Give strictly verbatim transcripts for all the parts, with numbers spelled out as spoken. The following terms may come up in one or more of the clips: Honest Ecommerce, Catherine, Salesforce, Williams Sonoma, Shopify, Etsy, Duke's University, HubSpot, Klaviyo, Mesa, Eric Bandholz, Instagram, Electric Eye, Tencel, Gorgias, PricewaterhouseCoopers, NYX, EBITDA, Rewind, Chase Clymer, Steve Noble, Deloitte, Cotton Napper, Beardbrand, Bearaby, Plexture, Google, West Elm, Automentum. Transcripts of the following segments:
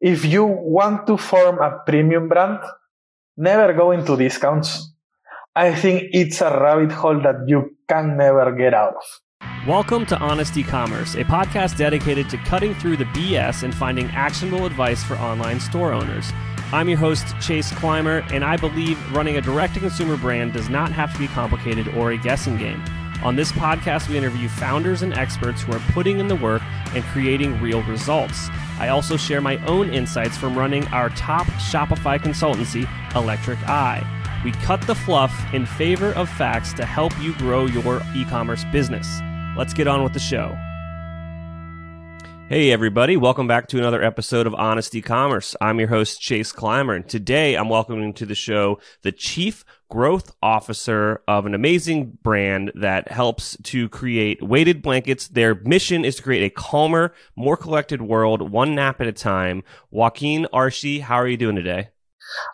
If you want to form a premium brand, never go into discounts. I think it's a rabbit hole that you can never get out of. Welcome to Honest Ecommerce, a podcast dedicated to cutting through the B S and finding actionable advice for online store owners. I'm your host, Chase Clymer, and I believe running a direct-to-consumer brand does not have to be complicated or a guessing game. On this podcast, we interview founders and experts who are putting in the work and creating real results. I also share my own insights from running our top Shopify consultancy, Electric Eye. We cut the fluff in favor of facts to help you grow your e-commerce business. Let's get on with the show. Hey, everybody. Welcome back to another episode of Honest Ecommerce. I'm your host, Chase Clymer, and today I'm welcoming to the show the Chief Growth Officer of an amazing brand that helps to create weighted blankets. Their mission is to create a calmer, more collected world, one nap at a time. Joaquin Arce, how are you doing today?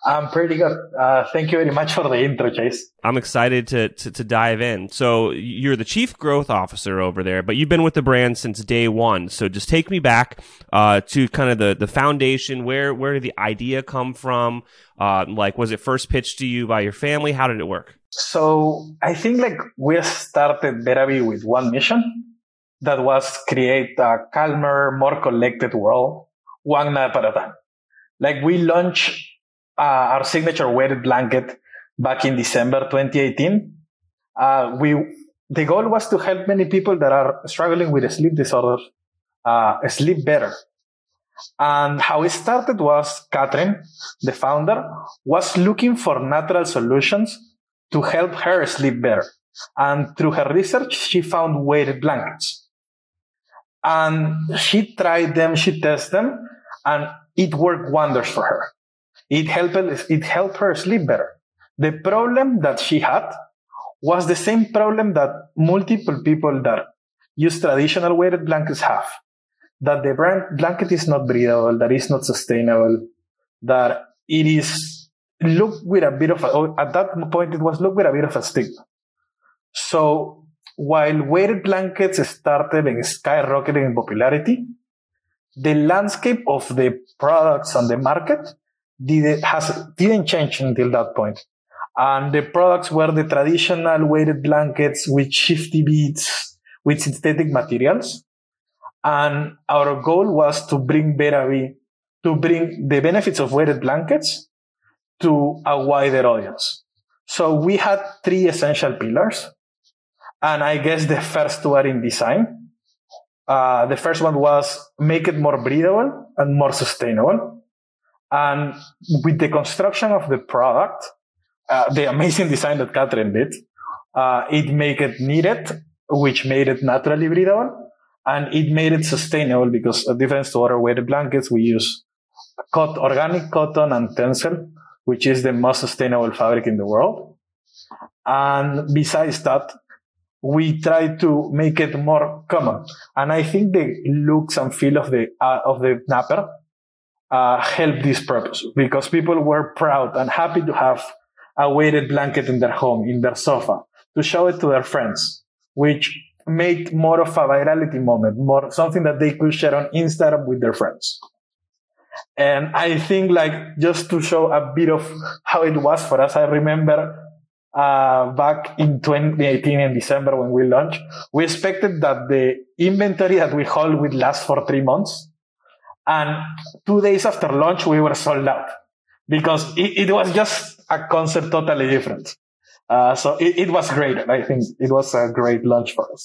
I'm pretty good. Uh, thank you very much for the intro, Chase. I'm excited to, to to dive in. So you're the Chief Growth Officer over there, but you've been with the brand since day one. So just take me back uh, to kind of the, the foundation. Where where did the idea come from? Uh, like, was it first pitched to you by your family? How did it work? So I think like we started Bearaby with one mission that was create a calmer, more collected world, one nap at a time. Like we launched Uh, our signature weighted blanket back in December twenty eighteen. Uh, we, the goal was to help many people that are struggling with a sleep disorder, uh, sleep better. And how it started was Catherine, the founder, was looking for natural solutions to help her sleep better. And through her research, she found weighted blankets. And she tried them, she tested them, and it worked wonders for her. It helped, it helped her sleep better. The problem that she had was the same problem that multiple people that use traditional weighted blankets have, that the blanket is not breathable, that it's not sustainable, that it is looked with a bit of a, at that point, it was looked with a bit of a stigma. So while weighted blankets started and skyrocketing in popularity, the landscape of the products on the market Did has, didn't change until that point. And the products were the traditional weighted blankets with shifty beads, with synthetic materials. And our goal was to bring Bearaby, to bring the benefits of weighted blankets to a wider audience. So we had three essential pillars. And I guess the first two are in design. Uh, the first one was make it more breathable and more sustainable. And with the construction of the product, uh, the amazing design that Catherine did, uh, it made it needed, which made it naturally breathable, and it made it sustainable because a difference to other weighted blankets, we use cotton, organic cotton and Tencel, which is the most sustainable fabric in the world. And besides that, we try to make it more common. And I think the looks and feel of the uh, of the napper Uh, help this purpose because people were proud and happy to have a weighted blanket in their home, in their sofa, to show it to their friends, which made more of a virality moment, more something that they could share on Instagram with their friends. And I think like just to show a bit of how it was for us, I remember uh, back in twenty eighteen in December when we launched, we expected that the inventory that we hold would last for three months. And two days after launch, we were sold out because it, it was just a concept totally different. Uh, so it, it was great. I think it was a great launch for us.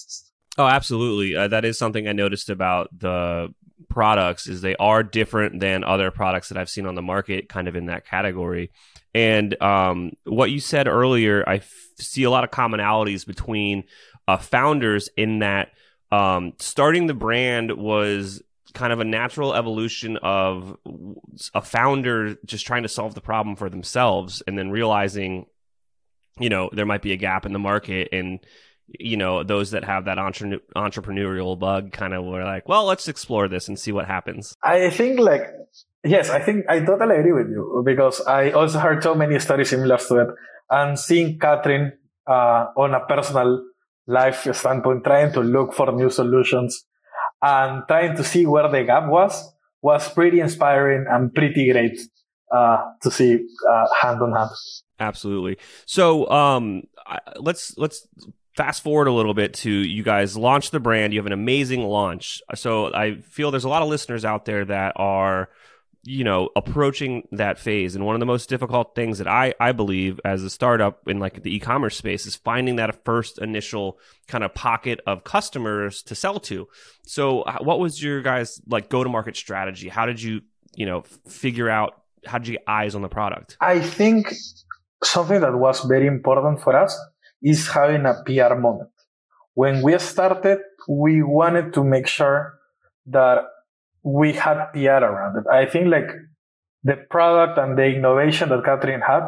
Oh, absolutely. Uh, that is something I noticed about the products is they are different than other products that I've seen on the market, kind of in that category. And um, what you said earlier, I f- see a lot of commonalities between uh, founders in that um, starting the brand was kind of a natural evolution of a founder just trying to solve the problem for themselves and then realizing, you know, there might be a gap in the market. And, you know, those that have that entre- entrepreneurial bug kind of were like, well, let's explore this and see what happens. I think like, yes, I think I totally agree with you because I also heard so many stories similar to that. And seeing Catherine uh, on a personal life standpoint, trying to look for new solutions and trying to see where the gap was was pretty inspiring and pretty great uh, to see uh, hand on hand. Absolutely. So um, let's let's fast forward a little bit to you guys launch the brand. You have an amazing launch. So I feel there's a lot of listeners out there that are, you know, approaching that phase. And one of the most difficult things that I, I believe as a startup in like the e-commerce space is finding that first initial kind of pocket of customers to sell to. So what was your guys' like go-to-market strategy? How did you, you know, figure out, how did you get eyes on the product? I think something that was very important for us is having a P R moment. When we started, we wanted to make sure that we had P R around it. I think like the product and the innovation that Catherine had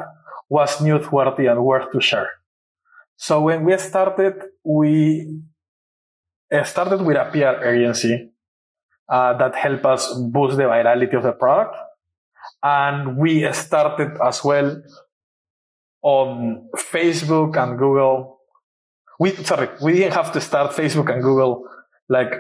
was newsworthy and worth to share. So when we started, we started with a P R agency uh, that helped us boost the virality of the product. And we started as well on Facebook and Google. We, sorry, we didn't have to start Facebook and Google like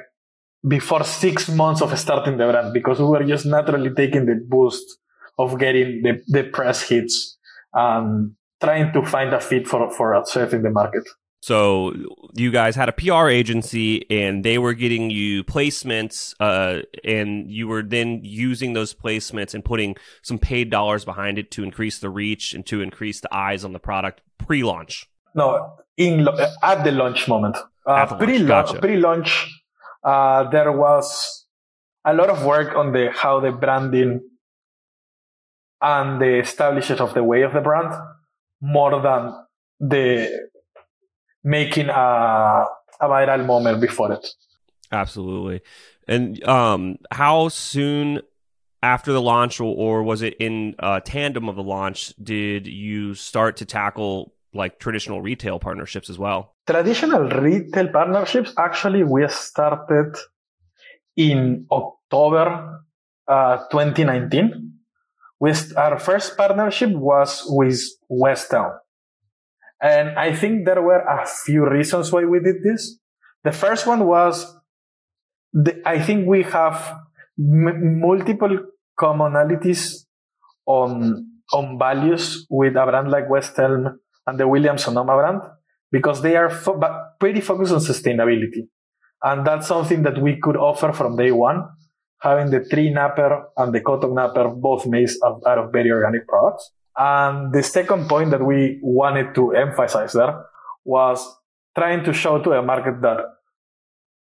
before six months of starting the brand, because we were just naturally taking the boost of getting the, the press hits and trying to find a fit for, for ourselves in the market. So you guys had a P R agency and they were getting you placements uh, and you were then using those placements and putting some paid dollars behind it to increase the reach and to increase the eyes on the product pre-launch. No, in at the launch moment. Uh, the pre-launch, gotcha. pre-launch Uh, there was a lot of work on the how the branding and the establishment of the way of the brand, more than the making a, a viral moment before it. Absolutely. And um, how soon after the launch, or, or was it in uh, tandem of the launch, did you start to tackle like traditional retail partnerships as well? Traditional retail partnerships, actually, we started in October uh, twenty nineteen. With our first partnership was with West Elm. And I think there were a few reasons why we did this. The first one was, the, I think we have m- multiple commonalities on on values with a brand like West Elm and the Williams Sonoma brand, because they are fo- but pretty focused on sustainability. And that's something that we could offer from day one, having the tree napper and the cotton napper both made out of very organic products. And the second point that we wanted to emphasize there was trying to show to the market that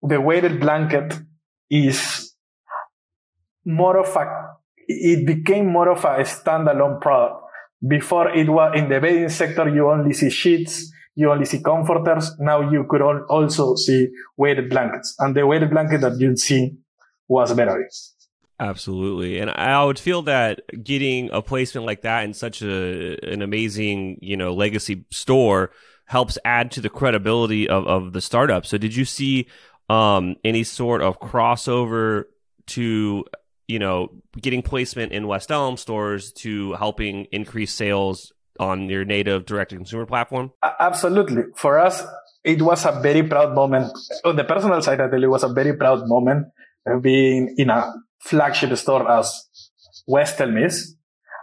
the weighted blanket is more of a, it became more of a standalone product. Before, it was in the bedding sector, you only see sheets, you only see comforters. Now you could all also see weighted blankets. And the weighted blanket that you'd see was Bearaby. Absolutely. And I would feel that getting a placement like that in such a an amazing, you know, legacy store helps add to the credibility of, of the startup. So did you see um, any sort of crossover to, you know, getting placement in West Elm stores to helping increase sales on your native direct-to-consumer platform? Absolutely. For us, it was a very proud moment. On the personal side, I tell you, it was a very proud moment being in a flagship store as West Elm is.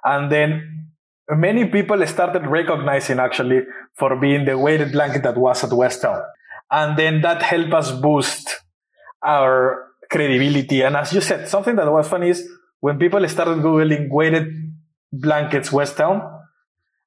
And then many people started recognizing, actually, for being the weighted blanket that was at West Elm. And then that helped us boost our credibility. And as you said, something that was funny is when people started Googling weighted blankets West Elm,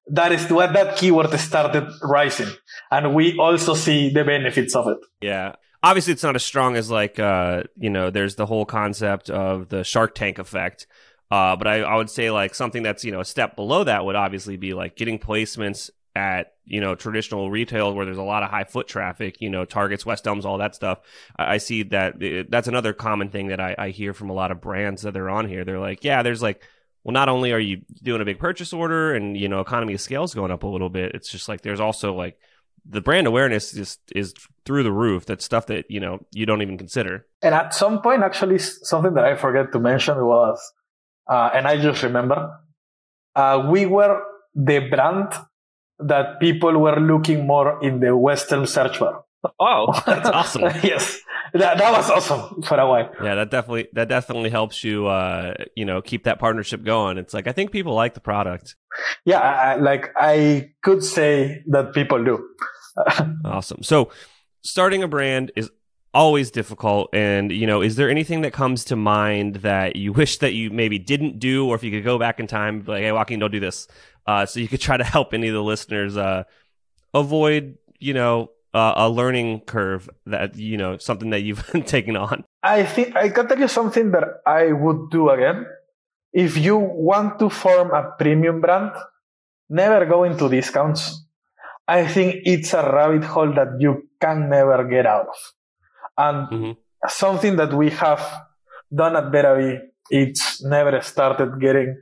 that is what that keyword started rising. And we also see the benefits of it. Yeah. Obviously, it's not as strong as like, uh, you know, there's the whole concept of the Shark Tank effect. Uh, but I, I would say like something that's, you know, a step below that would obviously be like getting placements at, you know, traditional retail where there's a lot of high foot traffic, you know, Targets, West Elms, all that stuff. I see that it, that's another common thing that I, I hear from a lot of brands that are on here. They're like, yeah, there's like, well, not only are you doing a big purchase order and, you know, economy of scale is going up a little bit, it's just like there's also like the brand awareness is, is through the roof. That's stuff that, you know, you don't even consider. And at some point, actually, something that I forgot to mention was, uh, and I just remember, uh, we were the brand that people were looking more in the West Elm search bar. Oh, that's awesome. Yes, that that was awesome for a while. Yeah, that definitely that definitely helps you, uh, you know, keep that partnership going. It's like, I think people like the product. Yeah, I, like I could say that people do. Awesome. So starting a brand is always difficult. And, you know, is there anything that comes to mind that you wish that you maybe didn't do, or if you could go back in time, like, hey, Joaquin, don't do this. Uh, so you could try to help any of the listeners uh, avoid, you know, Uh, a learning curve that, you know, something that you've taken on? I think I can tell you something that I would do again. If you want to form a premium brand, never go into discounts. I think it's a rabbit hole that you can never get out of. And mm-hmm. something that we have done at Bearaby, it's never started getting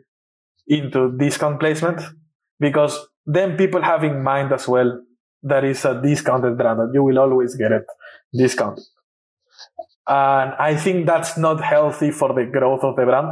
into discount placement, because then people have in mind as well that is a discounted brand, and you will always get it discounted. And I think that's not healthy for the growth of the brand,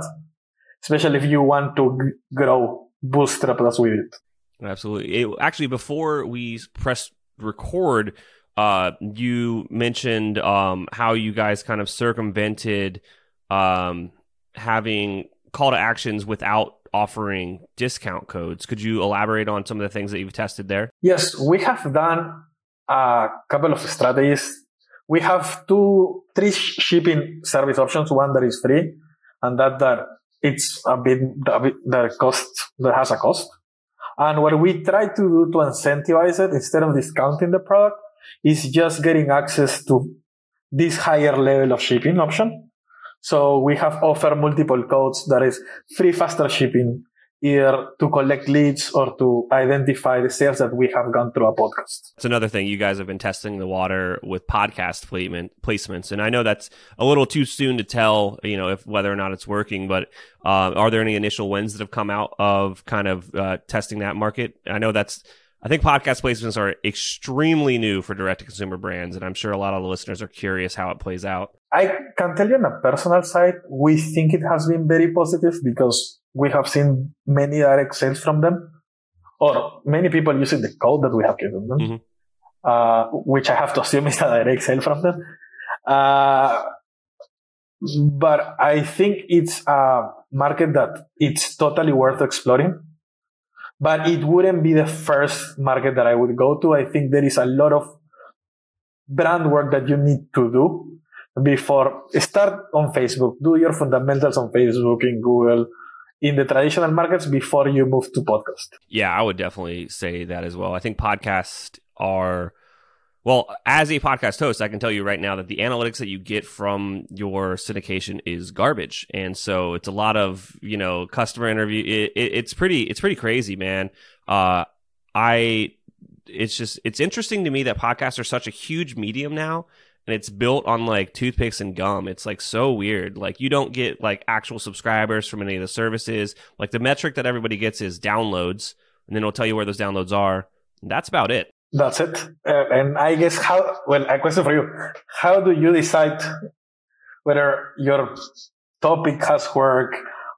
especially if you want to g- grow bootstrap as we did. Absolutely. It, actually, before we press record, uh, you mentioned um, how you guys kind of circumvented um, having call to actions without offering discount codes. Could you elaborate on some of the things that you've tested there? Yes, we have done a couple of strategies. We have two, three shipping service options. One that is free, and that that it's a bit the cost that has a cost. And what we try to do to incentivize it, instead of discounting the product, is just getting access to this higher level of shipping option. So we have offered multiple codes, that is free faster shipping, either to collect leads or to identify the sales that we have gone through a podcast. It's another thing. You guys have been testing the water with podcast placement, placements. And I know that's a little too soon to tell, you know, if whether or not it's working, but uh, are there any initial wins that have come out of kind of uh, testing that market? I know that's, I think podcast placements are extremely new for direct-to-consumer brands, and I'm sure a lot of the listeners are curious how it plays out. I can tell you on a personal side, we think it has been very positive, because we have seen many direct sales from them, or many people using the code that we have given them, mm-hmm. uh, which I have to assume is a direct sale from them. Uh, but I think it's a market that it's totally worth exploring. But it wouldn't be the first market that I would go to. I think there is a lot of brand work that you need to do before. Start on Facebook. Do your fundamentals on Facebook, in Google, in the traditional markets before you move to podcast. Yeah, I would definitely say that as well. I think podcasts are... Well, as a podcast host, I can tell you right now that the analytics that you get from your syndication is garbage. And so it's a lot of, you know, customer interview. It, it, it's pretty, it's pretty crazy, man. Uh, I, it's just, it's interesting to me that podcasts are such a huge medium now, and it's built on like toothpicks and gum. It's like so weird. Like you don't get like actual subscribers from any of the services. Like the metric that everybody gets is downloads, and then it'll tell you where those downloads are. And that's about it. That's it. Uh, and I guess how, well, a question for you. How do you decide whether your topic has work?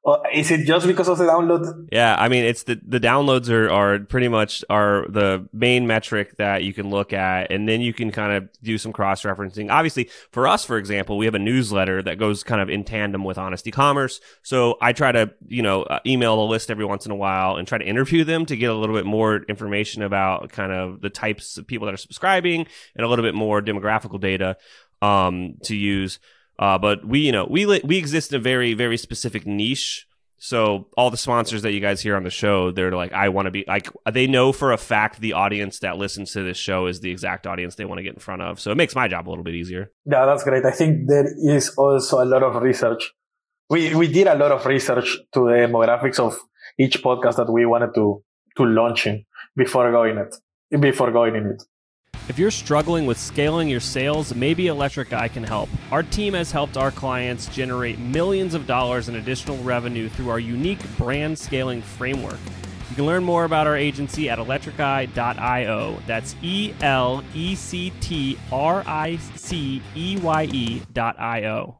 Or is it just because of the download? Yeah, I mean, it's the, the downloads are, are pretty much are the main metric that you can look at. And then you can kind of do some cross-referencing. Obviously, for us, for example, we have a newsletter that goes kind of in tandem with Honest Ecommerce. So I try to, you know, email the list every once in a while and try to interview them to get a little bit more information about kind of the types of people that are subscribing and a little bit more demographical data um, to use. Uh, but we, you know, we we exist in a very, very specific niche. So all the sponsors that you guys hear on the show, they're like, I want to be like, they know for a fact the audience that listens to this show is the exact audience they want to get in front of. So it makes my job a little bit easier. Yeah, that's great. I think there is also a lot of research. We we did a lot of research to the demographics of each podcast that we wanted to to launch in before going it before going in it. If you're struggling with scaling your sales, maybe Electric Eye can help. Our team has helped our clients generate millions of dollars in additional revenue through our unique brand scaling framework. You can learn more about our agency at electric eye dot io. That's E L E C T R I C E Y E dot I O.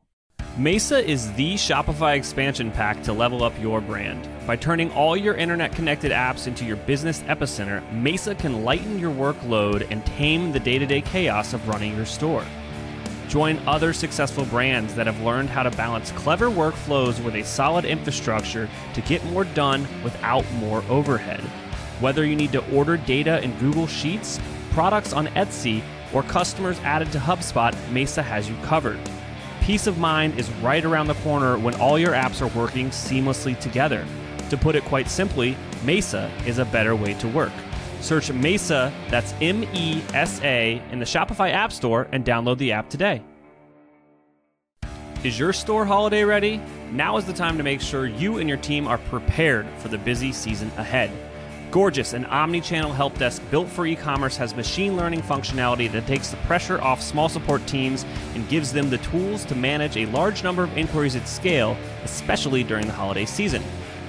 Mesa is the Shopify expansion pack to level up your brand. By turning all your internet-connected apps into your business epicenter, Mesa can lighten your workload and tame the day-to-day chaos of running your store. Join other successful brands that have learned how to balance clever workflows with a solid infrastructure to get more done without more overhead. Whether you need to order data in Google Sheets, products on Etsy, or customers added to HubSpot, Mesa has you covered. Peace of mind is right around the corner when all your apps are working seamlessly together. To put it quite simply, Mesa is a better way to work. Search Mesa, that's M E S A, in the Shopify App Store and download the app today. Is your store holiday ready? Now is the time to make sure you and your team are prepared for the busy season ahead. Gorgias, an omni-channel help desk built for e-commerce, has machine learning functionality that takes the pressure off small support teams and gives them the tools to manage a large number of inquiries at scale, especially during the holiday season.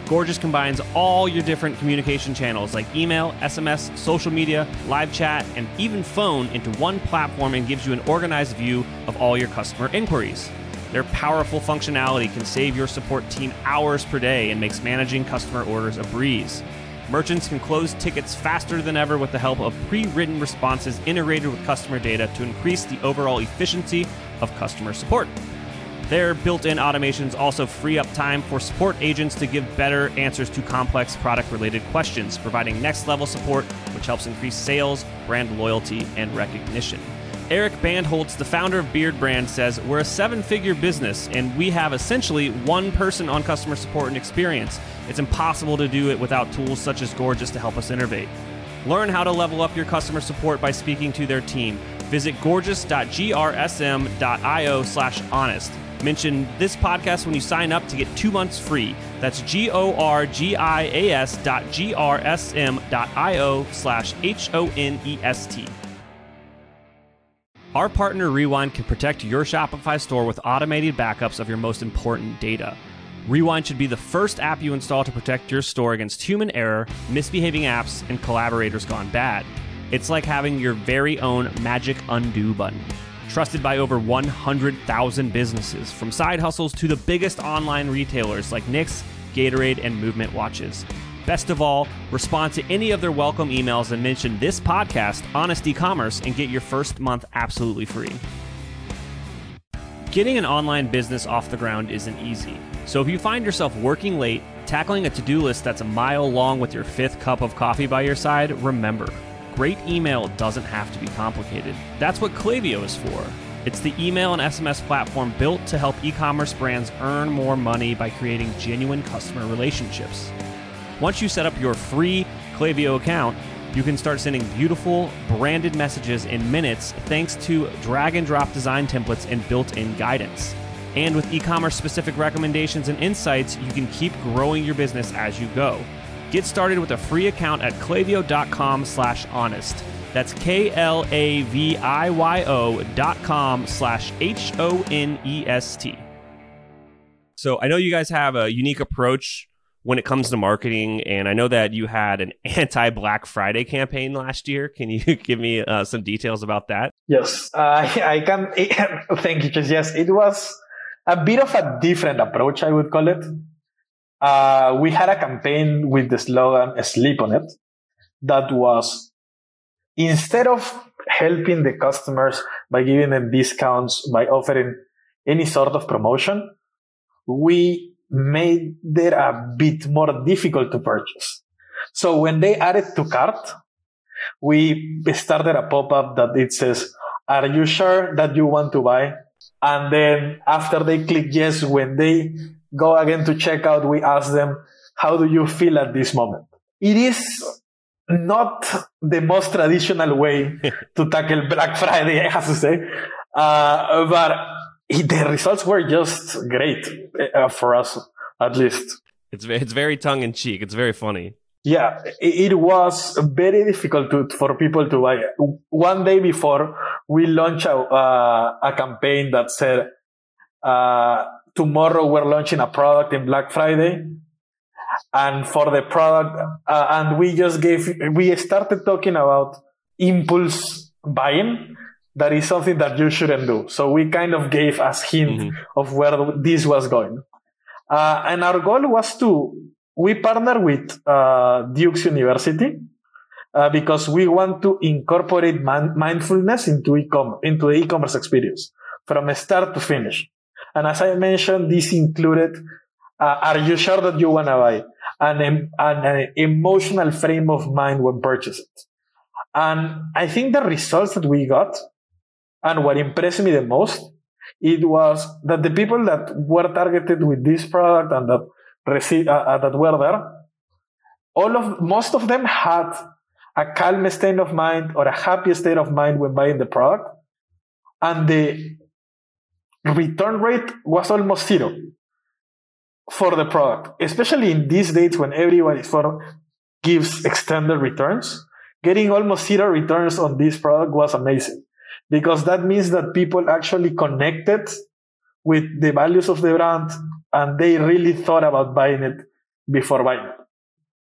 Gorgias combines all your different communication channels like email, S M S, social media, live chat, and even phone into one platform and gives you an organized view of all your customer inquiries. Their powerful functionality can save your support team hours per day and makes managing customer orders a breeze. Merchants can close tickets faster than ever with the help of pre-written responses integrated with customer data to increase the overall efficiency of customer support. Their built-in automations also free up time for support agents to give better answers to complex product-related questions, providing next-level support, which helps increase sales, brand loyalty, and recognition. Eric Bandholz, the founder of Beardbrand, says, "We're a seven-figure business, and we have essentially one person on customer support and experience. It's impossible to do it without tools such as Gorgias to help us innovate." Learn how to level up your customer support by speaking to their team. Visit gorgias.grsm.io slash honest. Mention this podcast when you sign up to get two months free. That's G-O-R-G-I-A-S dot G-R-S-M dot I-O slash H-O-N-E-S-T. Our partner Rewind can protect your Shopify store with automated backups of your most important data. Rewind should be the first app you install to protect your store against human error, misbehaving apps, and collaborators gone bad. It's like having your very own magic undo button. Trusted by over one hundred thousand businesses, from side hustles to the biggest online retailers like NYX, Gatorade, and M V M T Watches. Best of all, respond to any of their welcome emails and mention this podcast, Honest Ecommerce, and get your first month absolutely free. Getting an online business off the ground isn't easy. So if you find yourself working late, tackling a to-do list that's a mile long with your fifth cup of coffee by your side, remember, great email doesn't have to be complicated. That's what Klaviyo is for. It's the email and S M S platform built to help e-commerce brands earn more money by creating genuine customer relationships. Once you set up your free Klaviyo account, you can start sending beautiful, branded messages in minutes thanks to drag-and-drop design templates and built-in guidance. And with e-commerce-specific recommendations and insights, you can keep growing your business as you go. Get started with a free account at klaviyo.com slash honest. That's K-L-A-V-I-Y-O dot com slash H-O-N-E-S-T. So I know you guys have a unique approach when it comes to marketing, and I know that you had an anti-Black Friday campaign last year. Can you give me uh, some details about that? Yes, uh, I can. Thank you, Chase. Yes, it was a bit of a different approach, I would call it. Uh, we had a campaign with the slogan "Sleep on It," that was, instead of helping the customers by giving them discounts, by offering any sort of promotion, we made it a bit more difficult to purchase. So when they added to cart, we started a pop-up that it says, "Are you sure that you want to buy?" And then after they click yes, when they go again to checkout, we ask them, "How do you feel at this moment?" It is not the most traditional way to tackle Black Friday, I have to say. Uh, but it, the results were just great uh, for us, at least. It's, it's very tongue-in-cheek. It's very funny. Yeah, it, it was very difficult to, for people to buy. One day before, we launched a, uh, a campaign that said, uh, tomorrow we're launching a product in Black Friday. And for the product, uh, and we just gave, we started talking about impulse buying, that is something that you shouldn't do. So we kind of gave as hint mm-hmm. of where this was going. Uh, and our goal was to, we partner with uh, Duke's University uh, because we want to incorporate man- mindfulness into e-com- into the e-commerce experience from start to finish. And as I mentioned, this included, uh, are you sure that you want to buy? An, an, an emotional frame of mind when purchasing. And I think the results that we got, and what impressed me the most, it was that the people that were targeted with this product and that received, uh, that were there, all of most of them had a calm state of mind or a happy state of mind when buying the product, and the return rate was almost zero for the product, especially in these days when everyone is for gives extended returns. Getting almost zero returns on this product was amazing, because that means that people actually connected with the values of the brand and they really thought about buying it before buying it.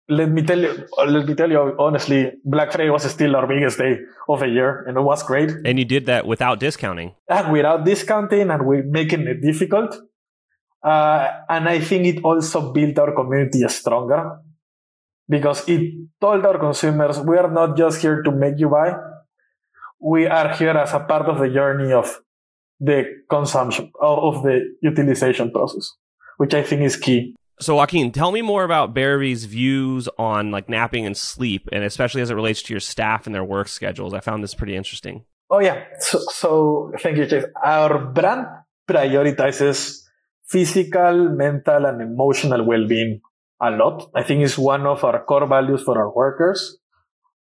Let me tell you, let me tell you honestly, Black Friday was still our biggest day of the year, and it was great. And you did that without discounting. And without discounting, and we're making it difficult. Uh, and I think it also built our community stronger, because it told our consumers, we are not just here to make you buy. We are here as a part of the journey of the consumption, of the utilization process, which I think is key. So Joaquin, tell me more about Bearaby's views on like napping and sleep, and especially as it relates to your staff and their work schedules. I found this pretty interesting. Oh yeah. So, so thank you, Chase. Our brand prioritizes physical, mental, and emotional well-being a lot. I think it's one of our core values for our workers.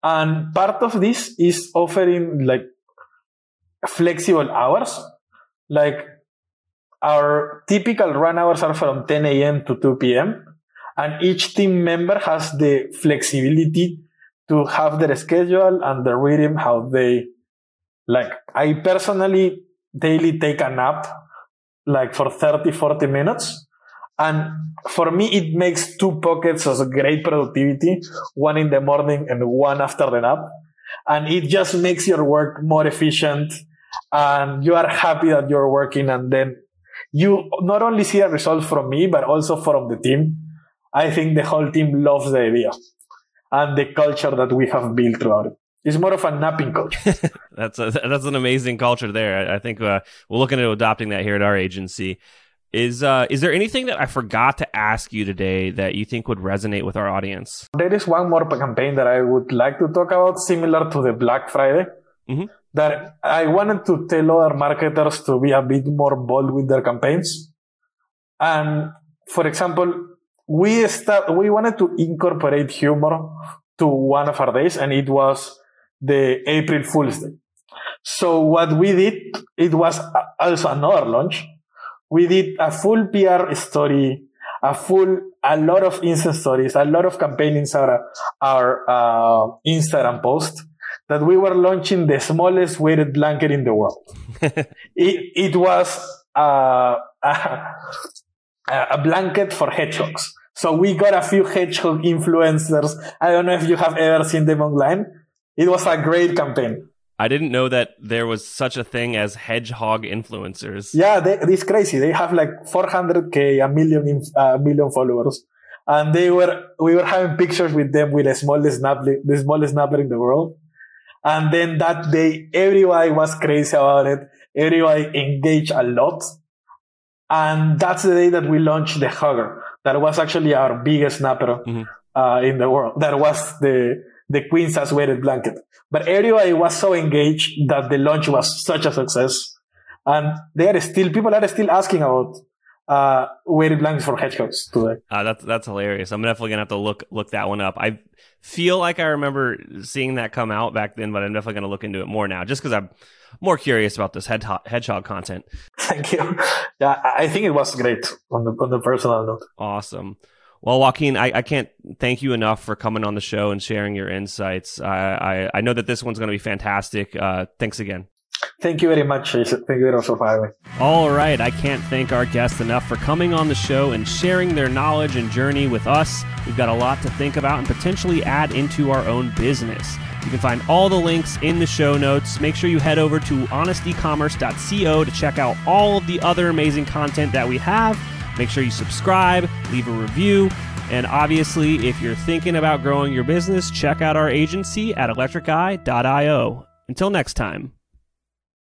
And part of this is offering like flexible hours. Like our typical run hours are from ten a.m. to two p.m. And each team member has the flexibility to have their schedule and the rhythm how they like. I personally daily take a nap like for thirty, forty minutes. And for me, it makes two pockets of great productivity, one in the morning and one after the nap. And it just makes your work more efficient, and you are happy that you're working. And then you not only see a result from me, but also from the team. I think the whole team loves the idea and the culture that we have built throughout it. It's more of a napping culture. that's a, that's an amazing culture there. I, I think uh, we're looking at adopting that here at our agency. Is uh, is there anything that I forgot to ask you today that you think would resonate with our audience? There is one more campaign that I would like to talk about, similar to the Black Friday, mm-hmm. that I wanted to tell other marketers to be a bit more bold with their campaigns. And for example, we start, we wanted to incorporate humor to one of our days, and it was the April Fool's Day. So what we did, it was also another launch. We did a full P R story, a full, a lot of Insta stories, a lot of campaigns are our, our uh, Instagram post that we were launching the smallest weighted blanket in the world. it, it was uh, a, a blanket for hedgehogs. So we got a few hedgehog influencers. I don't know if you have ever seen them online. It was a great campaign. I didn't know that there was such a thing as hedgehog influencers. Yeah, they, it's crazy. They have like four hundred thousand, a million, a million followers, and they were we were having pictures with them with the smallest snapper, the smallest snapper in the world. And then that day, everybody was crazy about it. Everybody engaged a lot, and that's the day that we launched the Hugger. That was actually our biggest snapper mm-hmm. uh, in the world. That was the. the Queen's as weighted blanket. But everybody was so engaged that the launch was such a success. And there are still, people are still asking about uh, weighted blankets for hedgehogs today. Uh, that's, that's hilarious. I'm definitely going to have to look look that one up. I feel like I remember seeing that come out back then, but I'm definitely going to look into it more now, just because I'm more curious about this hedgehog, hedgehog content. Thank you. Yeah, I think it was great on the, on the personal note. Awesome. Well, Joaquin, I, I can't thank you enough for coming on the show and sharing your insights. I I, I know that this one's going to be fantastic. Uh, thanks again. Thank you very much, Chase. Thank you very much for having me. All right. I can't thank our guests enough for coming on the show and sharing their knowledge and journey with us. We've got a lot to think about and potentially add into our own business. You can find all the links in the show notes. Make sure you head over to honest ecommerce dot co to check out all of the other amazing content that we have. Make sure you subscribe, leave a review. And obviously, if you're thinking about growing your business, check out our agency at electric eye dot io. Until next time.